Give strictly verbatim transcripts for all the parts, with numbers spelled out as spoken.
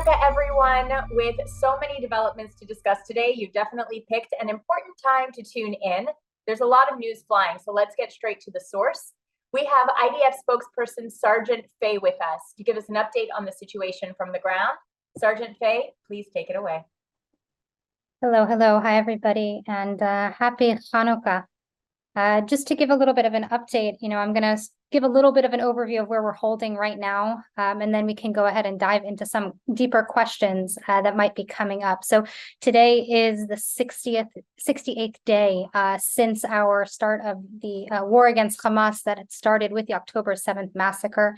Hanukkah, everyone. With so many developments to discuss today, you definitely picked an important time to tune in. There's a lot of news flying, so let's get straight to the source. We have I D F spokesperson Sergeant Fay with us to give us an update on the situation from the ground. Sergeant Fay, please take it away. Hello, hello. Hi, everybody, and uh, happy Hanukkah. Uh, just to give a little bit of an update, you know, I'm going to give a little bit of an overview of where we're holding right now, um, and then we can go ahead and dive into some deeper questions uh, that might be coming up. So today is the sixtieth, sixty-eighth day uh, since our start of the uh, war against Hamas that had started with the October seventh massacre.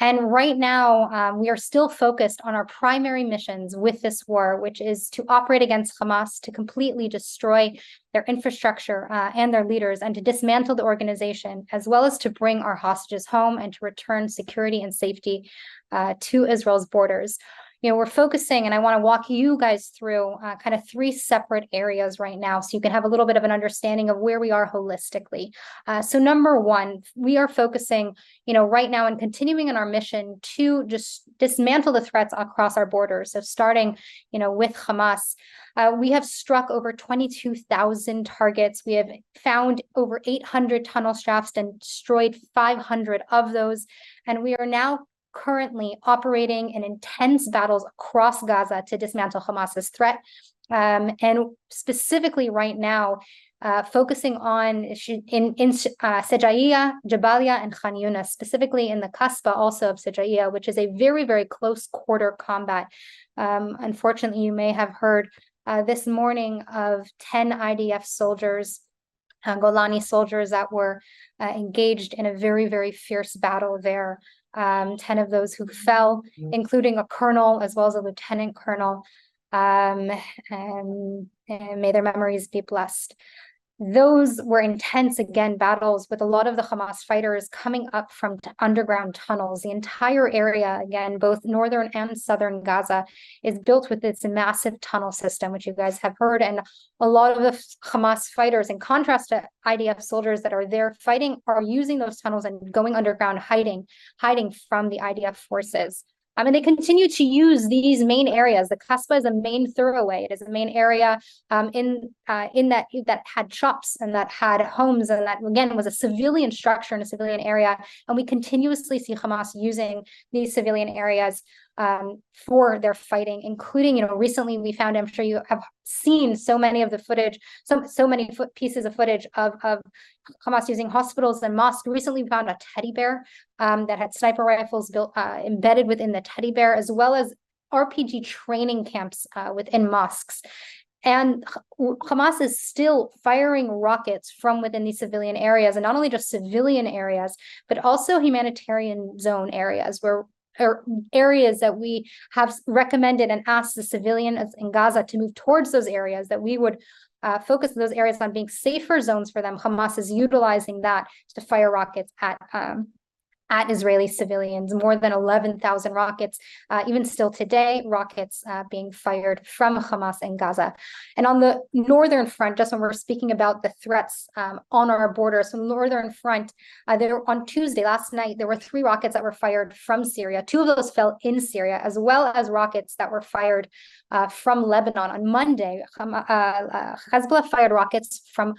And right now, um, we are still focused on our primary missions with this war, which is to operate against Hamas, to completely destroy their infrastructure uh, and their leaders, and to dismantle the organization, as well as to bring our hostages home and to return security and safety uh, to Israel's borders. You know, we're focusing, and I want to walk you guys through uh, kind of three separate areas right now so you can have a little bit of an understanding of where we are holistically. Uh, so number one, we are focusing, you know, right now and continuing on our mission to just dismantle the threats across our borders. So starting, you know, with Hamas, uh, we have struck over twenty-two thousand targets. We have found over eight hundred tunnel shafts and destroyed five hundred of those. And we are now currently operating in intense battles across Gaza to dismantle Hamas's threat, um, and specifically right now, uh, focusing on in, in uh, Sejaiya, Jabalia, and Khan Yunis, specifically in the Kasbah also of Sejaiya, which is a very, very close quarter combat. Um, unfortunately, you may have heard uh, this morning of ten I D F soldiers, uh, Golani soldiers that were uh, engaged in a very, very fierce battle there. Um, ten of those who fell, including a colonel as well as a lieutenant colonel, um, and, and may their memories be blessed. Those were intense, again, battles with a lot of the Hamas fighters coming up from t underground tunnels. The entire area, again, both northern and southern Gaza, is built with this massive tunnel system, which you guys have heard. And a lot of the Hamas fighters, in contrast to I D F soldiers that are there fighting, are using those tunnels and going underground, hiding, hiding from the I D F forces. I mean, they continue to use these main areas. The Kasbah is a main thoroughway. It is a main area um, in uh, in that that had shops and that had homes and that, again, was a civilian structure in a civilian area. And we continuously see Hamas using these civilian areas um, for their fighting, including, you know, recently we found, I'm sure you have seen so many of the footage, so, so many foot pieces of footage of, of Hamas using hospitals and mosques. Recently we found a teddy bear um, that had sniper rifles built uh, embedded within the teddy bear, as well as R P G training camps uh, within mosques. And Hamas is still firing rockets from within these civilian areas, and not only just civilian areas, but also humanitarian zone areas where or areas that we have recommended and asked the civilians in Gaza to move towards those areas, that we would uh, focus those areas on being safer zones for them. Hamas is utilizing that to fire rockets at um, at Israeli civilians, more than eleven thousand rockets, uh, even still today, rockets uh, being fired from Hamas and Gaza. And on the northern front, just when we're speaking about the threats um, on our border, so northern front, uh, there on Tuesday, last night, there were three rockets that were fired from Syria. Two of those fell in Syria, as well as rockets that were fired uh, from Lebanon. On Monday, um, uh, uh, Hezbollah fired rockets from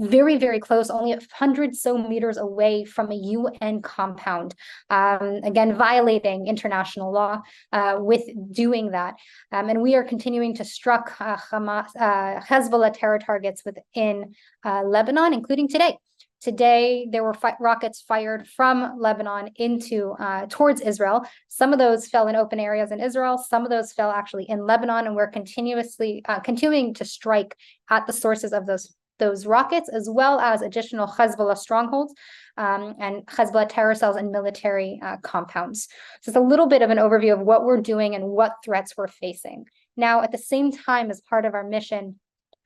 very, very close, only a hundred so meters away from a U N compound, um, again, violating international law uh, with doing that. Um, and we are continuing to struck uh, Hamas, uh, Hezbollah terror targets within uh, Lebanon, including today. Today, there were fi rockets fired from Lebanon into uh, towards Israel. Some of those fell in open areas in Israel. Some of those fell actually in Lebanon, and we're continuously uh, continuing to strike at the sources of those those rockets, as well as additional Hezbollah strongholds um, and Hezbollah terror cells and military uh, compounds. So it's a little bit of an overview of what we're doing and what threats we're facing. Now, at the same time, as part of our mission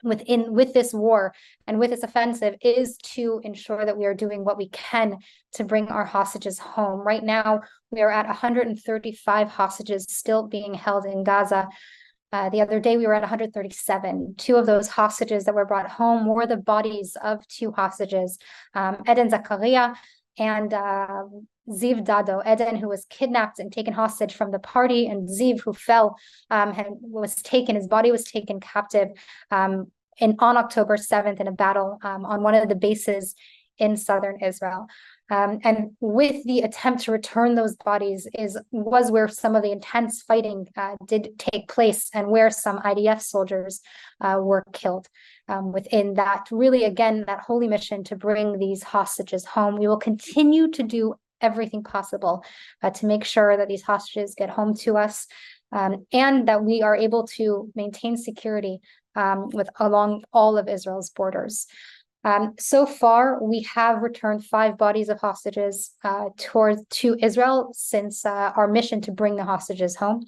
within with this war and with this offensive is to ensure that we are doing what we can to bring our hostages home. Right now, we are at one hundred thirty-five hostages still being held in Gaza. Uh, the other day, we were at one hundred thirty-seven. Two of those hostages that were brought home were the bodies of two hostages, um, Eden Zakaria and uh, Ziv Dado, Eden, who was kidnapped and taken hostage from the party, and Ziv, who fell um, and was taken, his body was taken captive um, in, on October seventh in a battle um, on one of the bases in southern Israel. Um, and with the attempt to return those bodies is was where some of the intense fighting uh, did take place, and where some I D F soldiers uh, were killed um, within that, really, again, that holy mission to bring these hostages home. We will continue to do everything possible uh, to make sure that these hostages get home to us, um, and that we are able to maintain security um, with along all of Israel's borders. Um, so far, we have returned five bodies of hostages uh, towards to Israel since uh, our mission to bring the hostages home.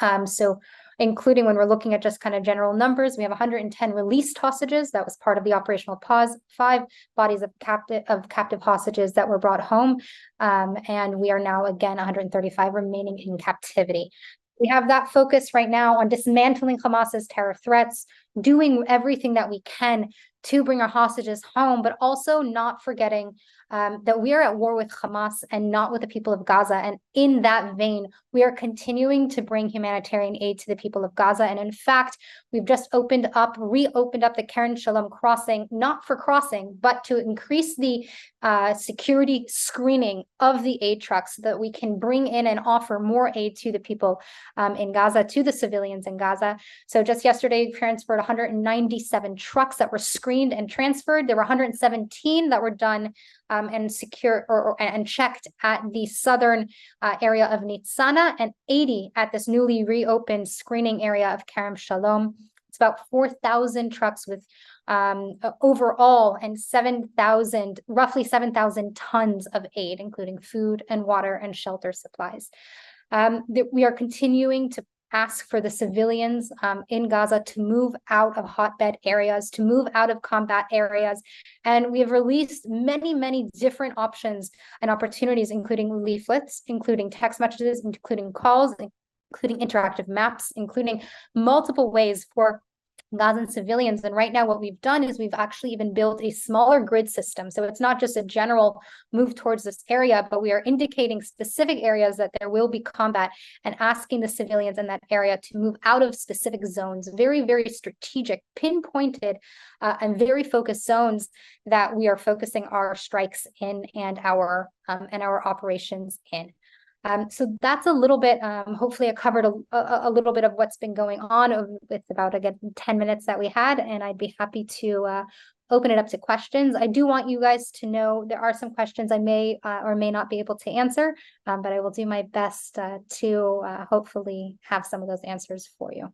Um, so, including when we're looking at just kind of general numbers, we have one hundred ten released hostages. That was part of the operational pause. Five bodies of captive of captive hostages that were brought home, um, and we are now again one hundred thirty-five remaining in captivity. We have that focus right now on dismantling Hamas's terror threats, doing everything that we can to bring our hostages home, but also not forgetting um, that we are at war with Hamas and not with the people of Gaza. And in that vein, we are continuing to bring humanitarian aid to the people of Gaza. And in fact, we've just opened up, reopened up the Kerem Shalom crossing, not for crossing, but to increase the uh, security screening of the aid trucks so that we can bring in and offer more aid to the people um, in Gaza, to the civilians in Gaza. So just yesterday, we transferred one hundred ninety-seven trucks that were screened and transferred. There were one hundred seventeen that were done um, and secure or, or and checked at the southern uh, area of Nitzana, and eighty at this newly reopened screening area of Kerem Shalom. It's about four thousand trucks with um, overall, and seven thousand, roughly seven thousand tons of aid, including food and water and shelter supplies. Um, that we are continuing to ask for the civilians um, in Gaza to move out of hotbed areas, to move out of combat areas. And we have released many, many different options and opportunities, including leaflets, including text messages, including calls, including interactive maps, including multiple ways for Gazan civilians. And right now what we've done is we've actually even built a smaller grid system. So it's not just a general move towards this area, but we are indicating specific areas that there will be combat and asking the civilians in that area to move out of specific zones, very, very strategic, pinpointed uh, and very focused zones that we are focusing our strikes in and our um, and our operations in. Um, so that's a little bit, um, hopefully I covered a, a, a little bit of what's been going on with about, again, ten minutes that we had, and I'd be happy to uh, open it up to questions. I do want you guys to know there are some questions I may uh, or may not be able to answer, um, but I will do my best uh, to uh, hopefully have some of those answers for you.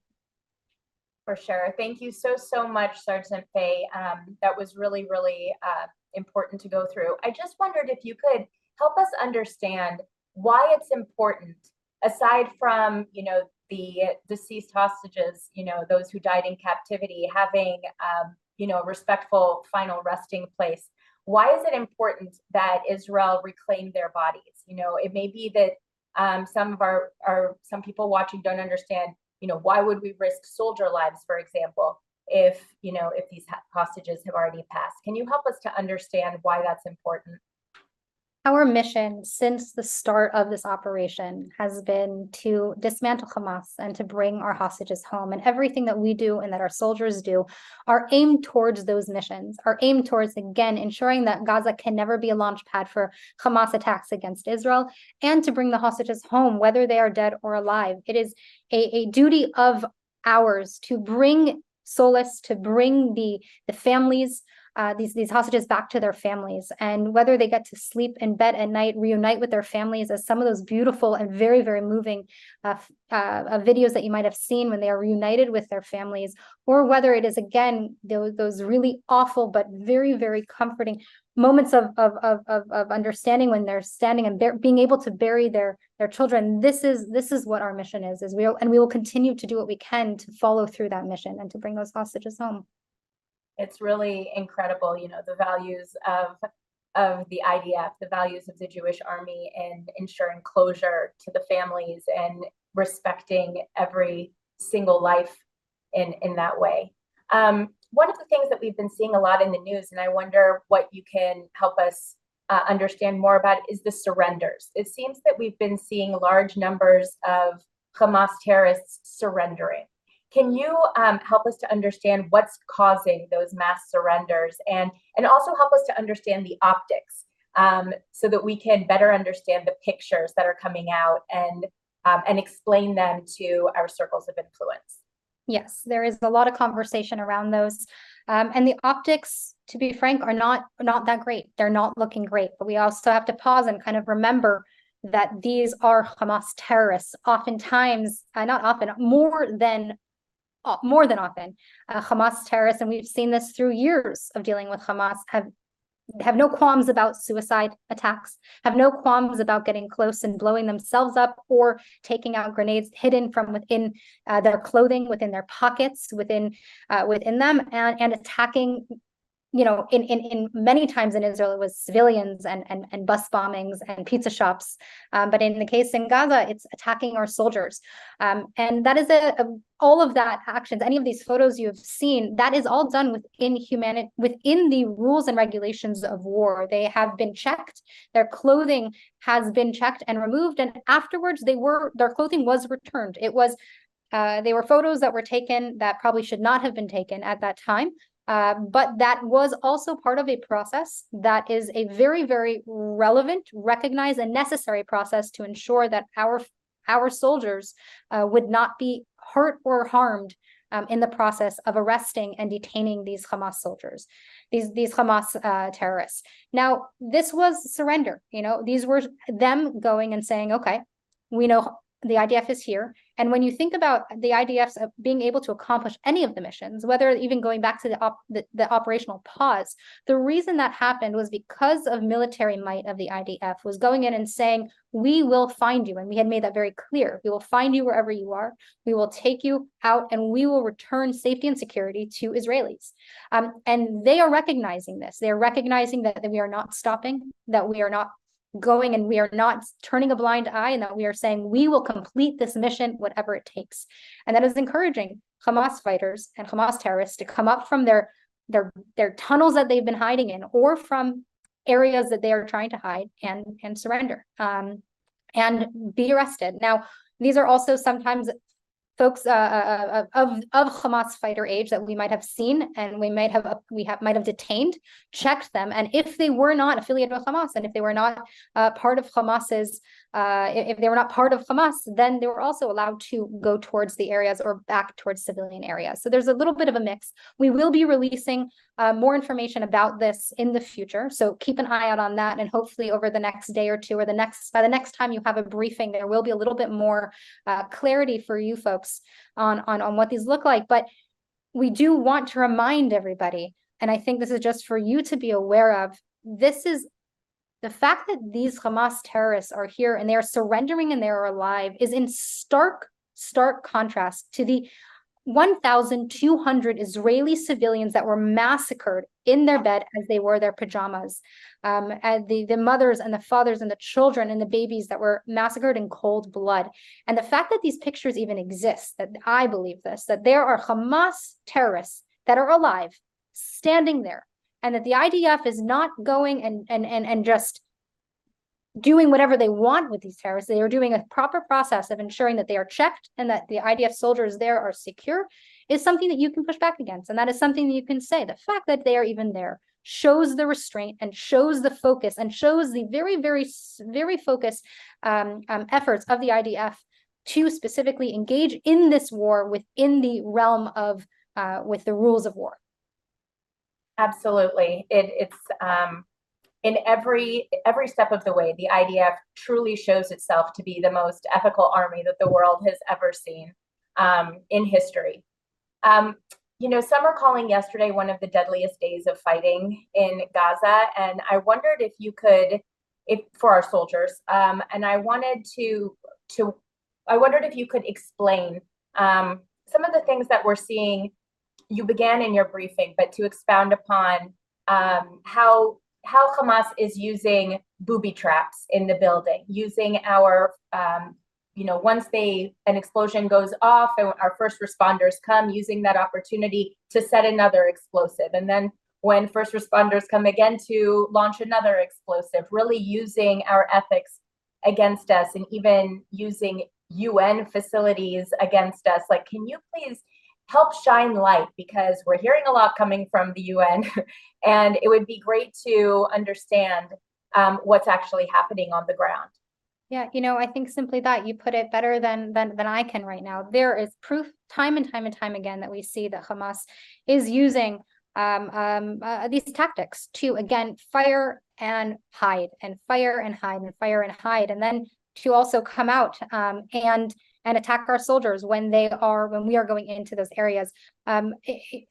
For sure. Thank you so, so much, Sergeant Faye. Um, that was really, really uh, important to go through. I just wondered if you could help us understand why it's important, aside from, you know, the deceased hostages, you know, those who died in captivity, having, um, you know, a respectful final resting place. Why is it important that Israel reclaim their bodies? You know, it may be that um, some of our, our, some people watching don't understand, you know, why would we risk soldier lives, for example, if, you know, if these hostages have already passed? Can you help us to understand why that's important? Our mission since the start of this operation has been to dismantle Hamas and to bring our hostages home. And everything that we do and that our soldiers do are aimed towards those missions, are aimed towards, again, ensuring that Gaza can never be a launch pad for Hamas attacks against Israel, and to bring the hostages home, whether they are dead or alive. It is a, a duty of ours to bring solace, to bring the, the families, Uh, these, these hostages back to their families, and whether they get to sleep in bed at night, reunite with their families, as some of those beautiful and very, very moving uh, uh, videos that you might have seen when they are reunited with their families, or whether it is, again, those, those really awful but very, very comforting moments of, of, of, of, of understanding when they're standing and being able to bury their, their children. This is, this is what our mission is, is we, and we will continue to do what we can to follow through that mission and to bring those hostages home. It's really incredible, you know, the values of, of the I D F, the values of the Jewish Army in ensuring closure to the families and respecting every single life in, in that way. Um, one of the things that we've been seeing a lot in the news, and I wonder what you can help us uh, understand more about is the surrenders. It seems that we've been seeing large numbers of Hamas terrorists surrendering. Can you um, help us to understand what's causing those mass surrenders, and, and also help us to understand the optics um, so that we can better understand the pictures that are coming out and, um, and explain them to our circles of influence? Yes, there is a lot of conversation around those. Um, and the optics, to be frank, are not, not that great. They're not looking great, but we also have to pause and kind of remember that these are Hamas terrorists. Oftentimes, uh, not often, more than uh, more than often, uh, Hamas terrorists, and we've seen this through years of dealing with Hamas, have have no qualms about suicide attacks, have no qualms about getting close and blowing themselves up or taking out grenades hidden from within uh, their clothing, within their pockets, within uh, within them, and, and attacking, you know, in, in, in many times in Israel, it was civilians and, and, and bus bombings and pizza shops. Um, but in the case in Gaza, it's attacking our soldiers. Um, and that is a, a all of that actions, any of these photos you have seen, that is all done within humanity, within the rules and regulations of war. They have been checked, their clothing has been checked and removed. And afterwards, they were their clothing was returned. It was, uh, they were photos that were taken that probably should not have been taken at that time. Uh, but that was also part of a process that is a very, very relevant, recognized, and necessary process to ensure that our our soldiers uh, would not be hurt or harmed um, in the process of arresting and detaining these Hamas soldiers, these these Hamas uh, terrorists. Now, this was surrender. You know, these were them going and saying, "Okay, we know the I D F is here." And when you think about the I D F's being able to accomplish any of the missions, whether even going back to the, op the, the operational pause, the reason that happened was because of military might of the I D F was going in and saying, we will find you. And we had made that very clear. We will find you wherever you are. We will take you out and we will return safety and security to Israelis. Um, and they are recognizing this. They are recognizing that, that we are not stopping, that we are not going and we are not turning a blind eye, and that we are saying we will complete this mission whatever it takes. And that is encouraging Hamas fighters and Hamas terrorists to come up from their their their tunnels that they've been hiding in, or from areas that they are trying to hide, and and surrender um and be arrested. Now, these are also sometimes folks uh, of of Hamas fighter age that we might have seen, and we might have we have might have detained, checked them, and if they were not affiliated with Hamas, and if they were not uh, part of Hamas's, uh, if they were not part of Hamas, then they were also allowed to go towards the areas or back towards civilian areas. So there's a little bit of a mix. We will be releasing uh, more information about this in the future, so keep an eye out on that, and hopefully over the next day or two, or the next by the next time you have a briefing, there will be a little bit more uh, clarity for you folks on on on what these look like. But we do want to remind everybody, and I think this is just for you to be aware of, this is the fact that these Hamas terrorists are here and they are surrendering and they are alive is in stark stark contrast to the one thousand two hundred Israeli civilians that were massacred in their bed as they wore their pajamas, um, and the, the mothers and the fathers and the children and the babies that were massacred in cold blood. And the fact that these pictures even exist, that I believe this, that there are Hamas terrorists that are alive, standing there, and that the I D F is not going and, and, and, and just doing whatever they want with these terrorists. They are doing a proper process of ensuring that they are checked and that the I D F soldiers there are secure, is something that you can push back against. And that is something that you can say. The fact that they are even there shows the restraint and shows the focus and shows the very, very, very focused um, um, efforts of the I D F to specifically engage in this war within the realm of, uh, with the rules of war. Absolutely. It, it's, um... In every every step of the way, the I D F truly shows itself to be the most ethical army that the world has ever seen um, in history. Um, you know, some are calling yesterday one of the deadliest days of fighting in Gaza, and I wondered if you could, if for our soldiers, um, and I wanted to to, I wondered if you could explain um, some of the things that we're seeing. You began in your briefing, but to expound upon um, how. how Hamas is using booby traps in the building, using our, um, you know, once they an explosion goes off and our first responders come, using that opportunity to set another explosive. And then when first responders come again to launch another explosive, really using our ethics against us and even using U N facilities against us. Like, can you please help shine light? Because we're hearing a lot coming from the U N, and it would be great to understand um, what's actually happening on the ground. Yeah, you know, I think simply that you put it better than, than than I can right now. There is proof time and time and time again that we see that Hamas is using um, um, uh, these tactics to, again, fire and hide and fire and hide and fire and hide, and then to also come out um, and and attack our soldiers when they are when we are going into those areas. Um, it,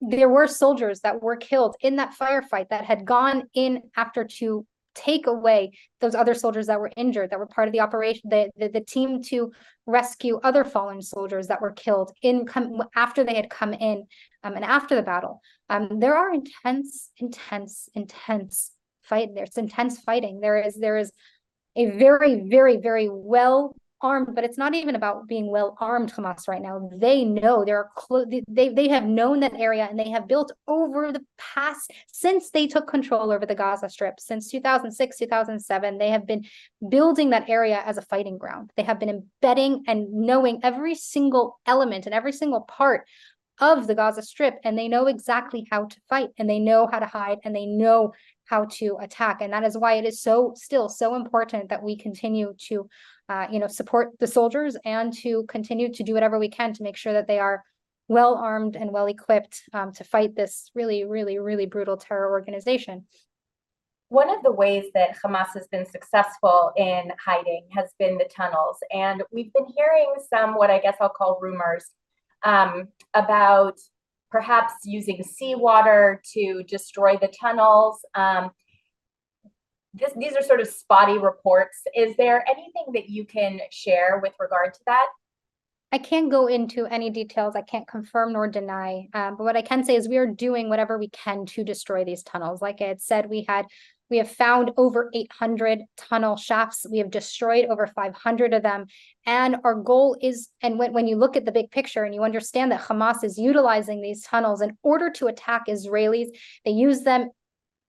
there were soldiers that were killed in that firefight that had gone in after to take away those other soldiers that were injured, that were part of the operation, the, the, the team to rescue other fallen soldiers that were killed in come, after they had come in um, and after the battle. Um, there are intense, intense, intense fight. There's intense fighting. There is there is a very, very, very well armed, but it's not even about being well armed Hamas right now. They know they're close. They they have known that area, and they have built over the past, since they took control over the Gaza Strip, since two thousand six, two thousand seven, they have been building that area as a fighting ground. They have been embedding and knowing every single element and every single part of the Gaza Strip, and they know exactly how to fight, and they know how to hide, and they know how to attack. And that is why it is so still so important that we continue to uh, you know, support the soldiers and to continue to do whatever we can to make sure that they are well armed and well equipped um, to fight this really, really, really brutal terror organization. One of the ways that Hamas has been successful in hiding has been the tunnels. And we've been hearing some, what I guess I'll call rumors, um, about perhaps using seawater to destroy the tunnels. Um, this, these are sort of spotty reports. Is there anything that you can share with regard to that? I can't go into any details. I can't confirm nor deny. Um, but what I can say is we are doing whatever we can to destroy these tunnels. Like I had said, we had we have found over eight hundred tunnel shafts. We have destroyed over five hundred of them. And our goal is, and when, when you look at the big picture and you understand that Hamas is utilizing these tunnels in order to attack Israelis, they use them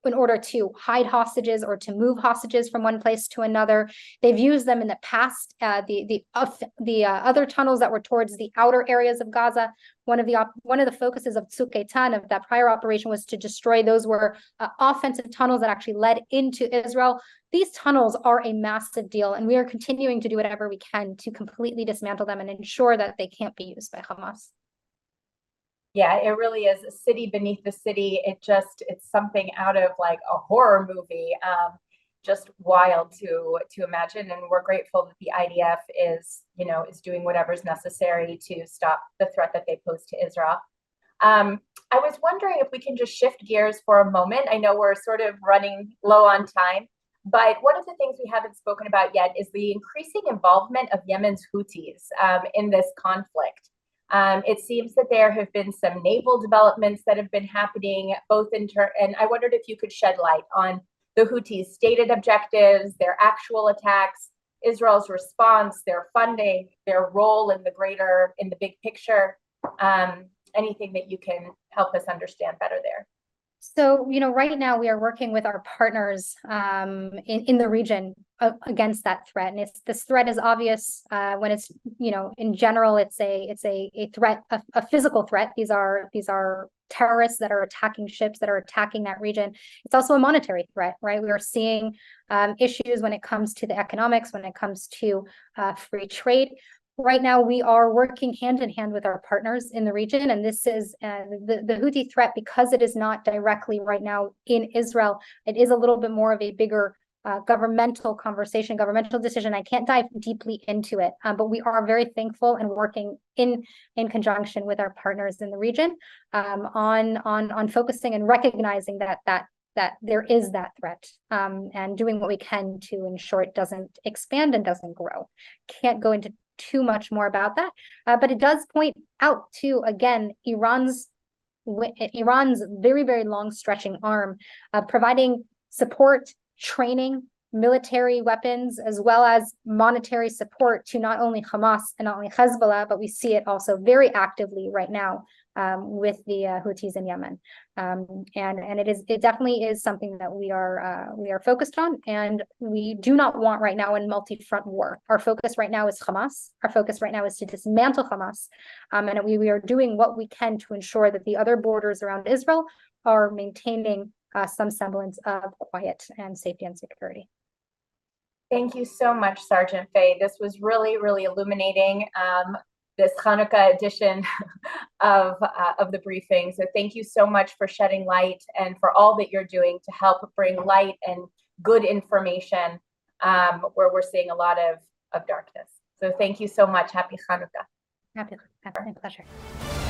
in order to hide hostages or to move hostages from one place to another. They've used them in the past. Uh, the the, uh, the uh, other tunnels that were towards the outer areas of Gaza, one of the op one of the focuses of Tzuk Eitan, of that prior operation, was to destroy. Those were uh, offensive tunnels that actually led into Israel. These tunnels are a massive deal, and we are continuing to do whatever we can to completely dismantle them and ensure that they can't be used by Hamas. Yeah, it really is a city beneath the city. It just, it's something out of like a horror movie, um, just wild to to imagine. And we're grateful that the I D F is, you know, is doing whatever's necessary to stop the threat that they pose to Israel. Um, I was wondering if we can just shift gears for a moment. I know we're sort of running low on time, but one of the things we haven't spoken about yet is the increasing involvement of Yemen's Houthis um, in this conflict. Um, it seems that there have been some naval developments that have been happening, both in turn, and I wondered if you could shed light on the Houthis' stated objectives, their actual attacks, Israel's response, their funding, their role in the greater, in the big picture, um, anything that you can help us understand better there. So, you know, right now we are working with our partners um, in, in the region uh, against that threat. And it's, this threat is obvious uh, when it's, you know, in general, it's a it's a, a threat, a, a physical threat. These are these are terrorists that are attacking ships, that are attacking that region. It's also a monetary threat, right? We are seeing um, issues when it comes to the economics, when it comes to uh, free trade. Right now, we are working hand in hand with our partners in the region, and this is uh, the, the Houthi threat, because it is not directly right now in Israel. It is a little bit more of a bigger uh, governmental conversation, governmental decision. I can't dive deeply into it, um, but we are very thankful and working in in conjunction with our partners in the region um, on on on focusing and recognizing that that that there is that threat um, and doing what we can to ensure it doesn't expand and doesn't grow. Can't go into too much more about that, uh, but it does point out to, again, Iran's Iran's very, very long stretching arm, uh, providing support, training, military weapons, as well as monetary support to not only Hamas and not only Hezbollah, but we see it also very actively right now um, with the uh, Houthis in Yemen. Um, and and it is it definitely is something that we are uh, we are focused on, and we do not want right now in multi-front war. Our focus right now is Hamas. Our focus right now is to dismantle Hamas, um, and we we are doing what we can to ensure that the other borders around Israel are maintaining uh, some semblance of quiet and safety and security. Thank you so much, Sergeant Fay. This was really, really illuminating, um, this Hanukkah edition of, uh, of the briefing. So thank you so much for shedding light and for all that you're doing to help bring light and good information um, where we're seeing a lot of, of darkness. So thank you so much. Happy Hanukkah. Happy Hanukkah. My pleasure.